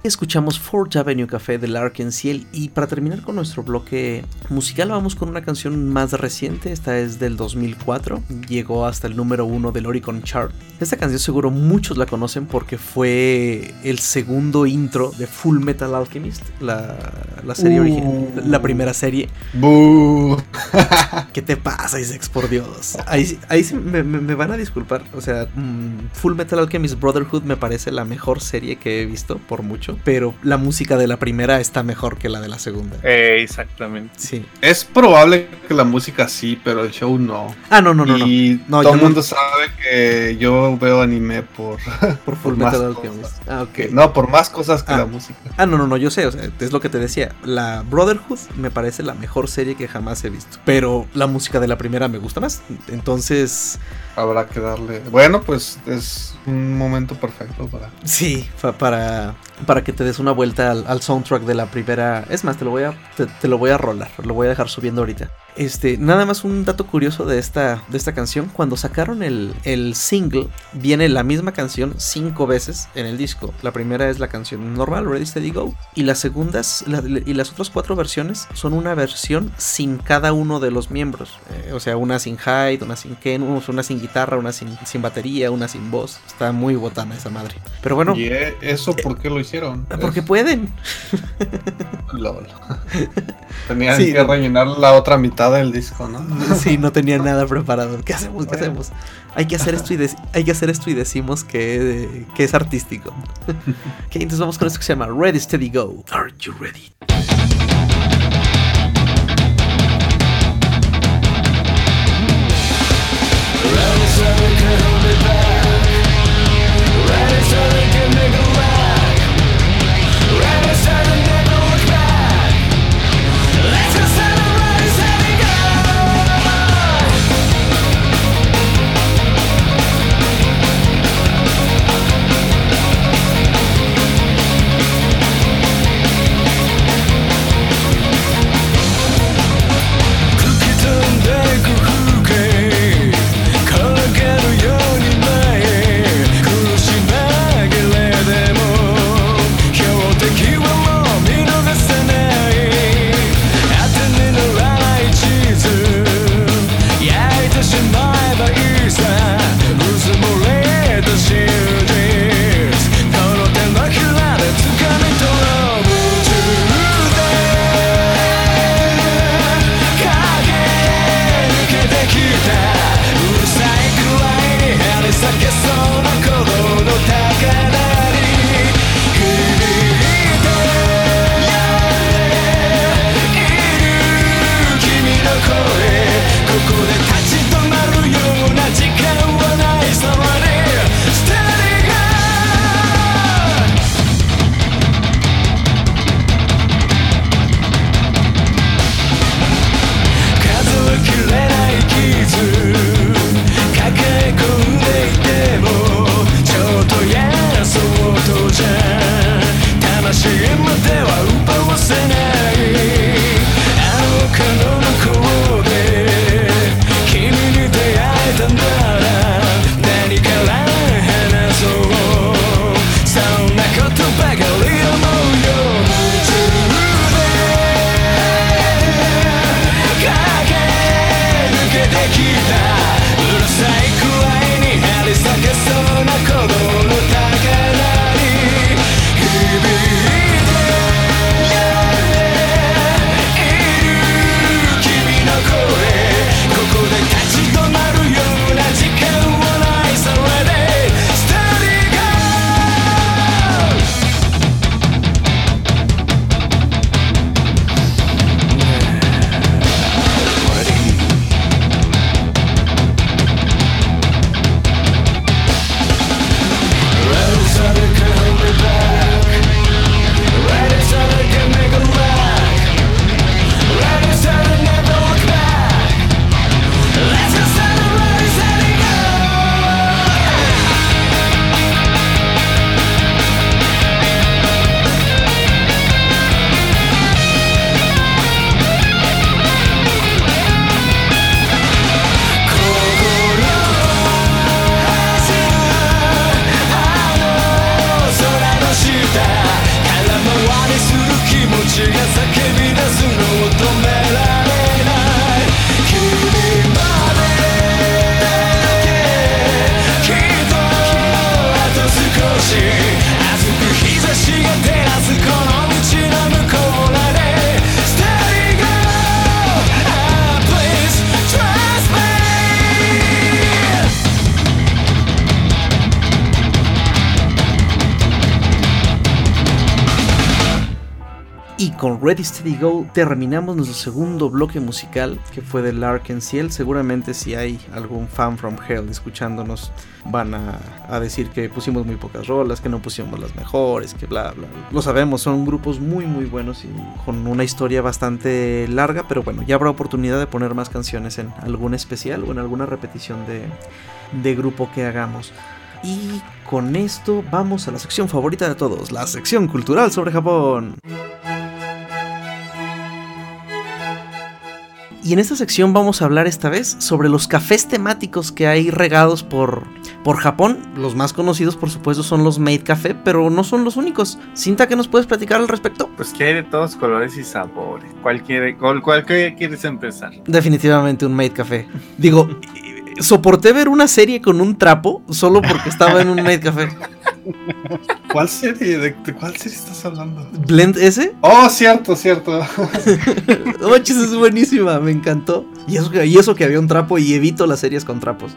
Escuchamos 4th Avenue Café de L'Arc-en-Ciel, y para terminar con nuestro bloque musical vamos con una canción más reciente. Esta es del 2004, llegó hasta el número 1 del Oricon Chart. Esta canción seguro muchos la conocen porque fue el segundo intro de Fullmetal Alchemist, la serie original, la primera serie. ¿Qué te pasa, Isaac? Por Dios. Ahí me van a disculpar. O sea, Fullmetal Alchemist Brotherhood me parece la mejor serie que he visto por mucho, pero la música de la primera está mejor que la de la segunda. Exactamente. Sí. Es probable que la música sí, pero el show no. Ah, no. Y no, todo el mundo sabe que yo veo anime por Fullmetal Alchemist. Ah, okay. No, por más cosas que la música. Ah, no, yo sé, o sea, es lo que te decía. La Brotherhood me parece la mejor serie que jamás he visto, pero la música de la primera me gusta más. Entonces habrá que darle. Bueno, pues es un momento perfecto para. Sí, para que te des una vuelta al soundtrack de la primera. Es más, te lo voy a rolar, lo voy a dejar subiendo ahorita. Nada más un dato curioso de esta canción. Cuando sacaron el single, viene la misma canción 5 veces en el disco. La primera es la canción normal, Ready Steady Go, y las otras 4 versiones son una versión sin cada uno de los miembros. O sea, una sin Hyde, una sin Ken, una sin guitarra, una sin batería, una sin voz. Está muy botana esa madre. Pero bueno. ¿Y eso por qué lo hicieron? Porque pueden. LOL. Tenían que rellenar la otra mitad del disco, ¿no? Sí, no tenía nada preparado. ¿Qué hacemos? Hay que hacer esto y decimos que es artístico. Okay, entonces vamos con esto que se llama Ready Steady Go. Are you ready? Y con Ready Steady Go terminamos nuestro segundo bloque musical, que fue de L'Arc-en-Ciel. Seguramente si hay algún fan from Hell escuchándonos van a decir que pusimos muy pocas rolas, que no pusimos las mejores, que bla bla bla. Lo sabemos, son grupos muy muy buenos y con una historia bastante larga, pero bueno, ya habrá oportunidad de poner más canciones en algún especial o en alguna repetición de grupo que hagamos. Y con esto vamos a la sección favorita de todos, la sección cultural sobre Japón. Y en esta sección vamos a hablar esta vez sobre los cafés temáticos que hay regados por Japón. Los más conocidos, por supuesto, son los Maid Café, pero no son los únicos. Cinta, ¿qué nos puedes platicar al respecto? Pues que hay de todos colores y sabores. ¿Cuál quieres empezar? Definitivamente un Maid Café. Digo, soporté ver una serie con un trapo solo porque estaba en un Maid Café. ¿Cuál serie? ¿De cuál serie estás hablando? ¿Blend S? Oh, cierto. Oches, es buenísima, me encantó. Y eso que había un trapo, y evito las series con trapos.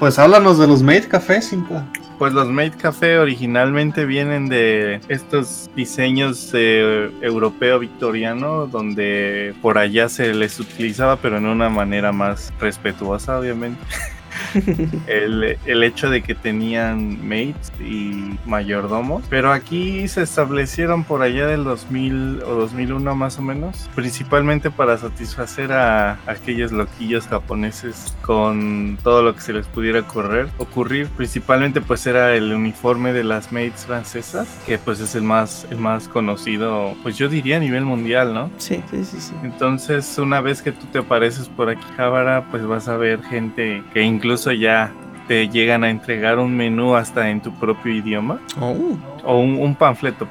Pues háblanos de los Maid Café, Cinta. Pues los Maid Café originalmente vienen de estos diseños europeo victoriano, donde por allá se les utilizaba, pero en una manera más respetuosa, obviamente. El hecho de que tenían maids y mayordomos, pero aquí se establecieron por allá del 2000 o 2001 más o menos, principalmente para satisfacer a aquellos loquillos japoneses con todo lo que se les pudiera ocurrir. Principalmente pues era el uniforme de las maids francesas, que pues es el más conocido, pues yo diría a nivel mundial, ¿no? Sí. Entonces, una vez que tú te apareces por Akihabara, pues vas a ver gente que incluso ya te llegan a entregar un menú hasta en tu propio idioma. Oh. O un panfleto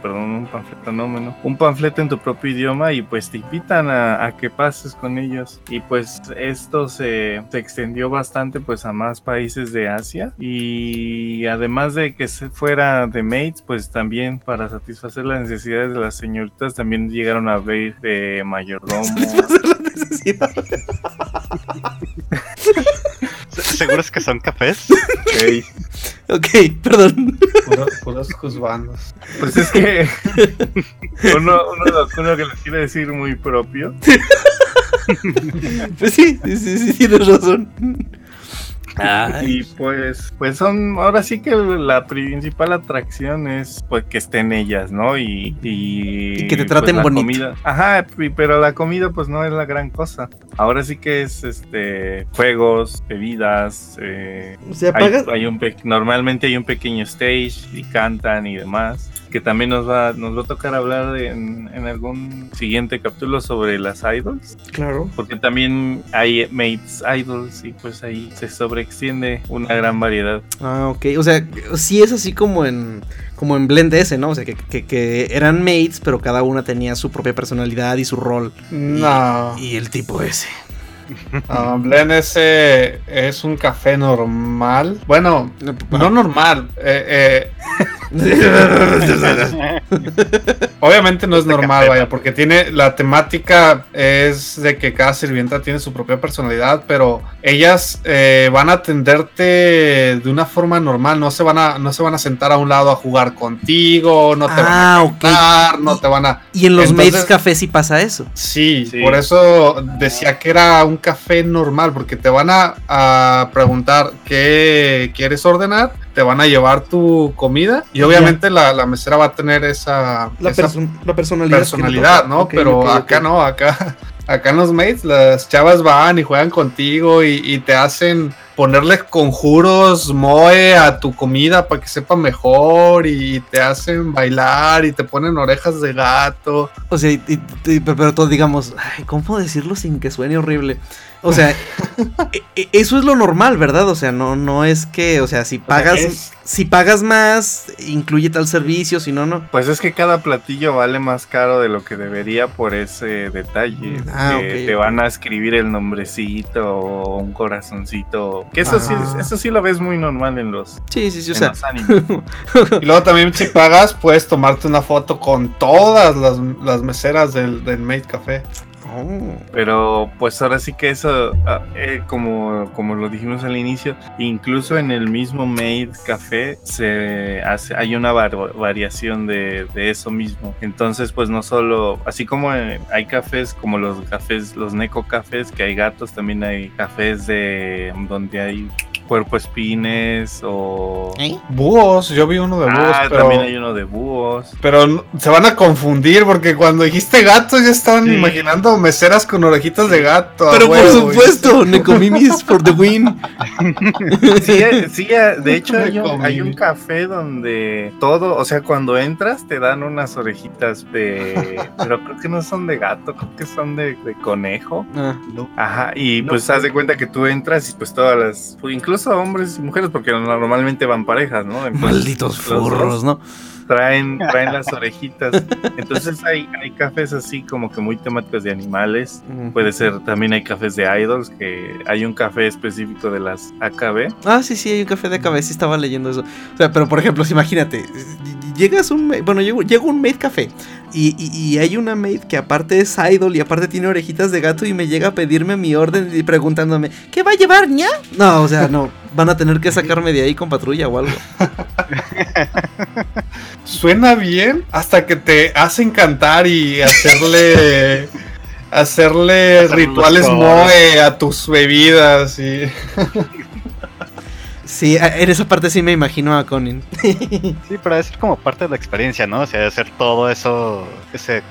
en tu propio idioma, y pues te invitan a que pases con ellos. Y pues esto se extendió bastante pues a más países de Asia, y además de que se fuera de maids, pues también para satisfacer las necesidades de las señoritas también llegaron a ver de mayordomo. Satisfacer las necesidades. ¿Seguros que son cafés? Okay. Ok, perdón. Puros juzbandos. Pues es que uno que les quiere decir muy propio. Pues sí, tienes razón. Y pues son, ahora sí que la principal atracción es pues que estén ellas, ¿no? Y que te traten pues, bonito. Comida. Ajá, pero la comida pues no es la gran cosa. Ahora sí que es juegos, bebidas, o sea, normalmente hay un pequeño stage y cantan y demás, que también nos va a tocar hablar en algún siguiente capítulo sobre las idols. Claro. Porque también hay maids idols y pues ahí se sobreextiende una gran variedad. Ah, ok. O sea, sí es así como en Blend S, ¿no? O sea, que eran maids, pero cada una tenía su propia personalidad y su rol. No. Y el tipo ese. Blend S es un café normal. Bueno, no normal. Obviamente no es normal, vaya, porque tiene la temática es de que cada sirvienta tiene su propia personalidad, pero ellas van a atenderte de una forma normal, no se van a sentar a un lado a jugar contigo, no te van a cantar, okay. No te van a... Y en los maids café sí pasa eso. Sí, por eso decía que era un café normal, porque te van a preguntar qué quieres ordenar, te van a llevar tu comida y obviamente la mesera va a tener esa personalidad, ¿no? Okay, pero okay, acá okay. No, acá en los maids las chavas van y juegan contigo y te hacen ponerle conjuros moe a tu comida para que sepa mejor, y te hacen bailar y te ponen orejas de gato. O sea, pero todos digamos, ay, ¿cómo decirlo sin que suene horrible? O sea, eso es lo normal, ¿verdad? O sea, no es que, o sea, si pagas más, incluye tal servicio, si no. Pues es que cada platillo vale más caro de lo que debería por ese detalle. Okay. Te van a escribir el nombrecito o un corazoncito. Que eso sí lo ves muy normal en los... Sí, o sea. Los animes. Y luego también si pagas, puedes tomarte una foto con todas las meseras del Maid Café. Pero pues ahora sí que eso, como lo dijimos al inicio, incluso en el mismo Maid Café se hace, hay una variación de eso mismo. Entonces pues no solo, así como hay cafés como los cafés, los neko cafés, que hay gatos, también hay cafés de donde hay cuerpo espines o... ¿Eh? Búhos, yo vi uno de búhos. Pero también hay uno de búhos. Pero se van a confundir porque cuando dijiste gatos ya estaban imaginando meseras con orejitas de gato. Pero por supuesto, nekomimis for the win. Sí, de hecho hay un café donde todo, o sea, cuando entras te dan unas orejitas de... pero creo que no son de gato, creo que son de conejo. No. Ajá, y pues haz de cuenta que tú entras y pues todas las... incluso hombres y mujeres, porque normalmente van parejas, ¿no? Entonces, malditos furros, ¿no? Traen las orejitas. Entonces hay cafés así como que muy temáticos de animales. Puede ser, también hay cafés de idols, que hay un café específico de las AKB. Ah, sí, hay un café de AKB, sí estaba leyendo eso. O sea, pero por ejemplo, imagínate, llega un maid café y hay una maid que aparte es idol y aparte tiene orejitas de gato y me llega a pedirme mi orden y preguntándome, ¿qué va a llevar, ña? No, o sea, no. Van a tener que sacarme de ahí con patrulla o algo. Suena bien hasta que te hacen cantar y hacerle rituales moe a tus bebidas. Y... sí, en esa parte sí me imagino a Conin. Sí, pero debe ser como parte de la experiencia, ¿no? O sea, hacer todo eso, ese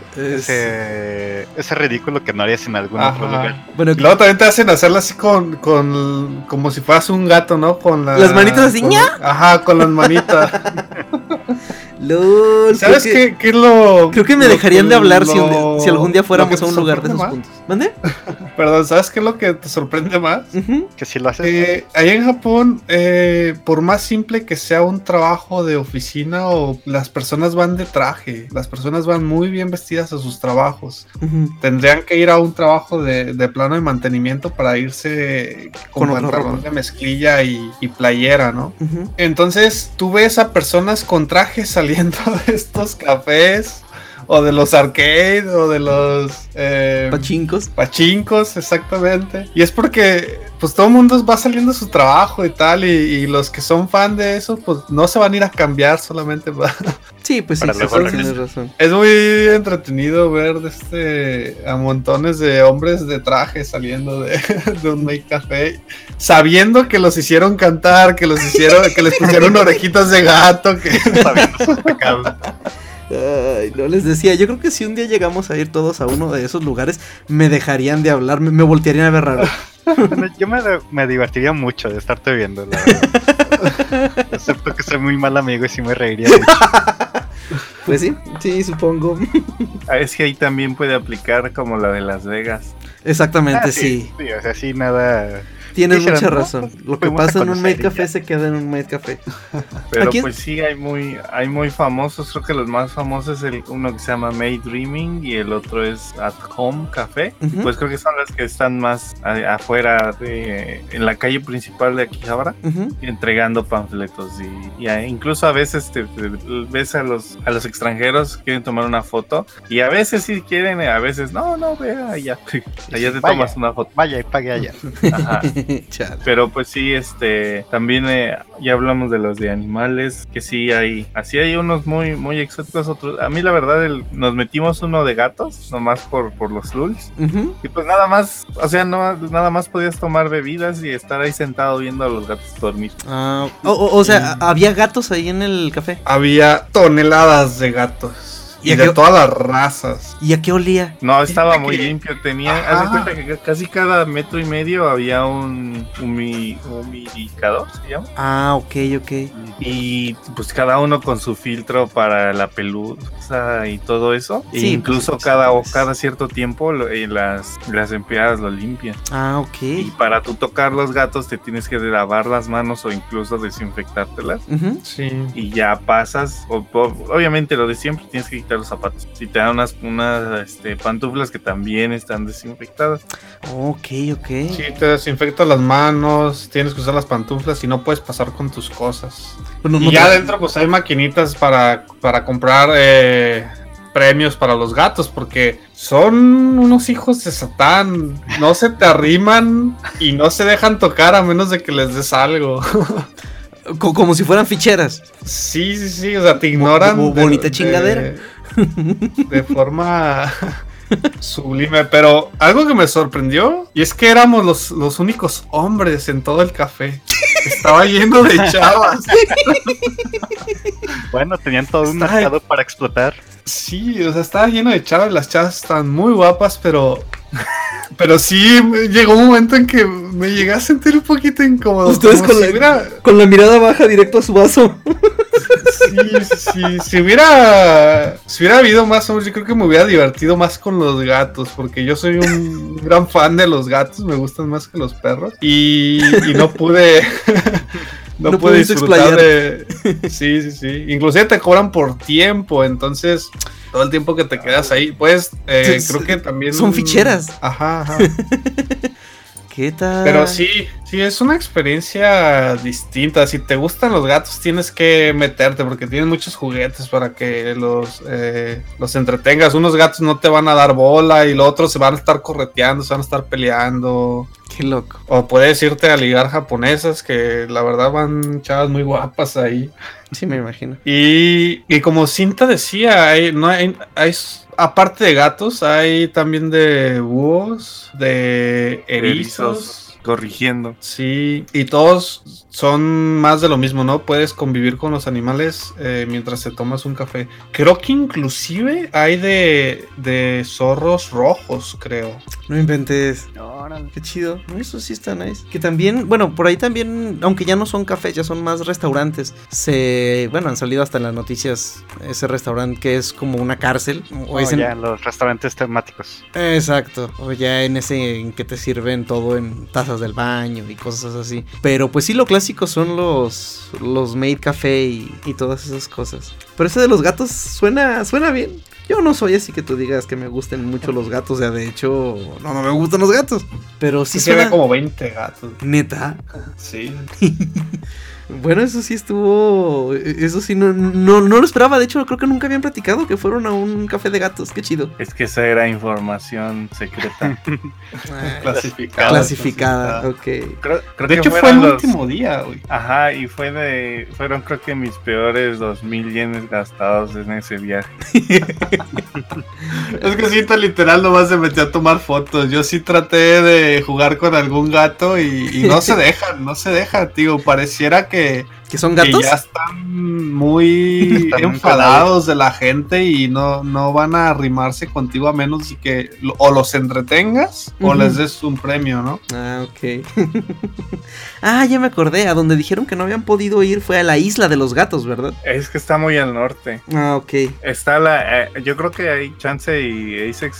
ridículo que no harías en algún otro lugar. Bueno, luego también te hacen hacerlo así con como si fueras un gato, ¿no? Con las manitas así, ¿ña? Ajá, con las manitas. Lol. ¿Sabes qué es lo...? Creo que me dejarían de hablar si algún día fuéramos a un lugar de esos puntos. ¿Mande? Perdón, ¿sabes qué es lo que te sorprende más? Uh-huh. Que si lo haces... allá en Japón, por más simple que sea un trabajo de oficina, o las personas van de traje, las personas van muy bien vestidas a sus trabajos. Uh-huh. Tendrían que ir a un trabajo de plano de mantenimiento para irse con pantalón de mezclilla y playera, ¿no? Uh-huh. Entonces, tú ves a personas con trajes al de estos cafés o de los arcades o de los pachincos, exactamente, y es porque pues todo el mundo va saliendo de su trabajo y tal, y los que son fan de eso pues no se van a ir a cambiar solamente para... Sí, pues sí, tienes razón. Es muy entretenido ver a montones de hombres de traje saliendo de un make café, sabiendo que los hicieron cantar, que les pusieron orejitas de gato, que ay, no les decía, yo creo que si un día llegamos a ir todos a uno de esos lugares, me dejarían de hablar, me voltearían a ver raro. Yo me divertiría mucho de estarte viendo, la verdad. Excepto que soy muy mal amigo y sí me reiría. Pues sí, supongo. Es que ahí también puede aplicar como la de Las Vegas. Exactamente, sí, o sea, sí, nada... Tienes mucha razón. Lo que pasa en un maid café se queda en un maid café. Pero pues sí, hay muy famosos. Creo que los más famosos es uno que se llama Maid Dreaming y el otro es At Home Café. Uh-huh. Pues creo que son las que están más afuera, en la calle principal de Akihabara, uh-huh, entregando panfletos. Y incluso a veces ves a los extranjeros que quieren tomar una foto y a veces sí quieren, a veces no, ve allá. Allá te tomas una foto. Vaya y pague allá. Ajá. Pero pues sí, también ya hablamos de los de animales, que sí hay, así hay unos muy muy exóticos, otros, a mí la verdad nos metimos uno de gatos, nomás por los lulz, uh-huh, y pues nada más, o sea, no, nada más podías tomar bebidas y estar ahí sentado viendo a los gatos dormir. O sea, ¿había gatos ahí en el café? Había toneladas de gatos. Y de todas las razas. ¿Y a qué olía? No, estaba muy limpio. Tenía, haz de cuenta que casi cada metro y medio había un humidicador, ¿se llama? Ah, ok. Y pues cada uno con su filtro para la pelusa y todo eso. Sí, e incluso pues, cada cierto tiempo las empleadas lo limpian. Ah, ok. Y para tú tocar los gatos te tienes que lavar las manos o incluso desinfectártelas. Uh-huh. Sí. Y ya pasas, obviamente lo de siempre, tienes que los zapatos. Si te dan unas pantuflas que también están desinfectadas. Ok. Sí, te desinfectas las manos, tienes que usar las pantuflas y no puedes pasar con tus cosas. Bueno, y ya adentro pues hay maquinitas para comprar premios para los gatos, porque son unos hijos de Satán, no se te arriman y no se dejan tocar a menos de que les des algo. Como si fueran ficheras. Sí, sí, sí, o sea, te ignoran. Bonita chingadera. De forma sublime, pero algo que me sorprendió, y es que éramos los únicos hombres en todo el café. Estaba lleno de chavas. Bueno, tenían todo un mercado para explotar. Sí, o sea, estaba lleno de chavas. Las chavas están muy guapas, pero sí, llegó un momento en que me llegué a sentir un poquito incómodo. Ustedes con, si la, hubiera... con la mirada baja directo a su vaso. Sí, si hubiera habido más hombres, yo creo que me hubiera divertido más con los gatos, porque yo soy un gran fan de los gatos, me gustan más que los perros, y no pude... No puedes disfrutar de... Sí. Inclusive te cobran por tiempo, entonces todo el tiempo que te quedas ahí, pues creo que también... Son ficheras. Ajá. ¿Qué tal? Pero sí, es una experiencia distinta. Si te gustan los gatos, tienes que meterte porque tienen muchos juguetes para que los entretengas. Unos gatos no te van a dar bola y los otros se van a estar correteando, se van a estar peleando. Qué loco. O puedes irte a ligar japonesas, que la verdad van chavas muy guapas ahí. Sí, me imagino. Y como Cinta decía, hay aparte de gatos, hay también de búhos, de erizos. Corrigiendo. Sí, y todos son más de lo mismo, ¿no? Puedes convivir con los animales mientras te tomas un café. Creo que inclusive hay de zorros rojos, creo. No inventes. Órale, qué chido. Eso sí está nice. Que también, bueno, por ahí también, aunque ya no son cafés, ya son más restaurantes. Bueno, han salido hasta en las noticias ese restaurante que es como una cárcel. Ya en los restaurantes temáticos. Exacto. O ya en ese en que te sirven todo en tazas del baño y cosas así, pero pues sí, lo clásico son los made café y todas esas cosas, pero ese de los gatos suena bien. Yo no soy así que tú digas que me gusten mucho los gatos, o sea, de hecho, no me gustan los gatos, pero sí suena... Había como 20 gatos. ¿Neta? Sí. Bueno, eso sí estuvo... Eso sí, no lo esperaba. De hecho, creo que nunca habían platicado que fueron a un café de gatos. Qué chido. Es que esa era información secreta. Clasificada, ok. Creo de que hecho, fue el último día, güey. Ajá, y fueron creo que mis peores 2,000 yenes gastados en ese viaje. Es que sí, tan literal, nomás se metió a tomar fotos. Yo sí traté de jugar con algún gato y no se dejan, tío. Pareciera que son gatos que ya están muy enfadados de la gente y no van a arrimarse contigo a menos que o los entretengas o les des un premio, ¿no? Ah, ok. Ya me acordé, a donde dijeron que no habían podido ir fue a la isla de los gatos, ¿verdad? Es que está muy al norte. Ah, ok. Está yo creo que hay chance y ahí se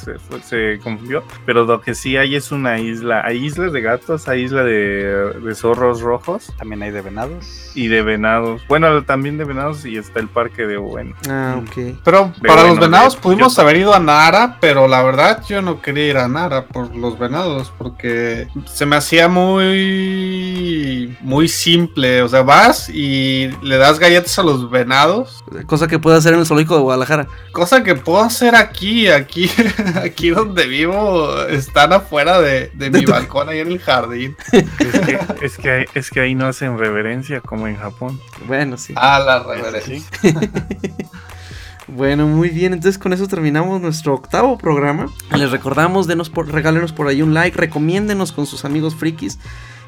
confundió, pero lo que sí hay es una isla. Hay islas de gatos, hay isla de zorros rojos. También hay de venados. Y de venados. Bueno, también de venados y está el parque de Owen. Ah, ok. Pero para los venados pudimos haber ido a Nara, pero la verdad yo no quería ir a Nara por los venados porque se me hacía muy simple. O sea, vas y le das galletas a los venados. Cosa que puedo hacer en el zoológico de Guadalajara. Cosa que puedo hacer aquí donde vivo. Están afuera de mi balcón, ahí en el jardín. Es que ahí no hacen reverencia como en Japón. Bueno, sí. Ah, la reverencia. Sí. Bueno, muy bien, entonces con eso terminamos nuestro 8º programa. Les recordamos, regálenos por ahí un like, recomiéndenos con sus amigos frikis.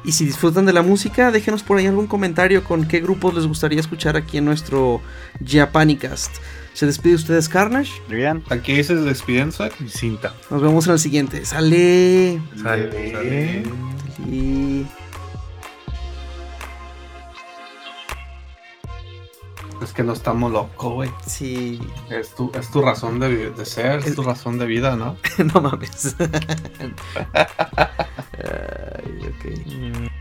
Y si disfrutan de la música, déjenos por ahí algún comentario con qué grupos les gustaría escuchar aquí en nuestro Japanicast. ¿Se despide ustedes Carnage? Bien. Aquí se despiden Zack y Cinta. Nos vemos en el siguiente. ¡Sale! Es que no estamos locos, güey. Sí. Es tu razón de ser, es tu razón de vida, ¿no? No mames. Ay, ok.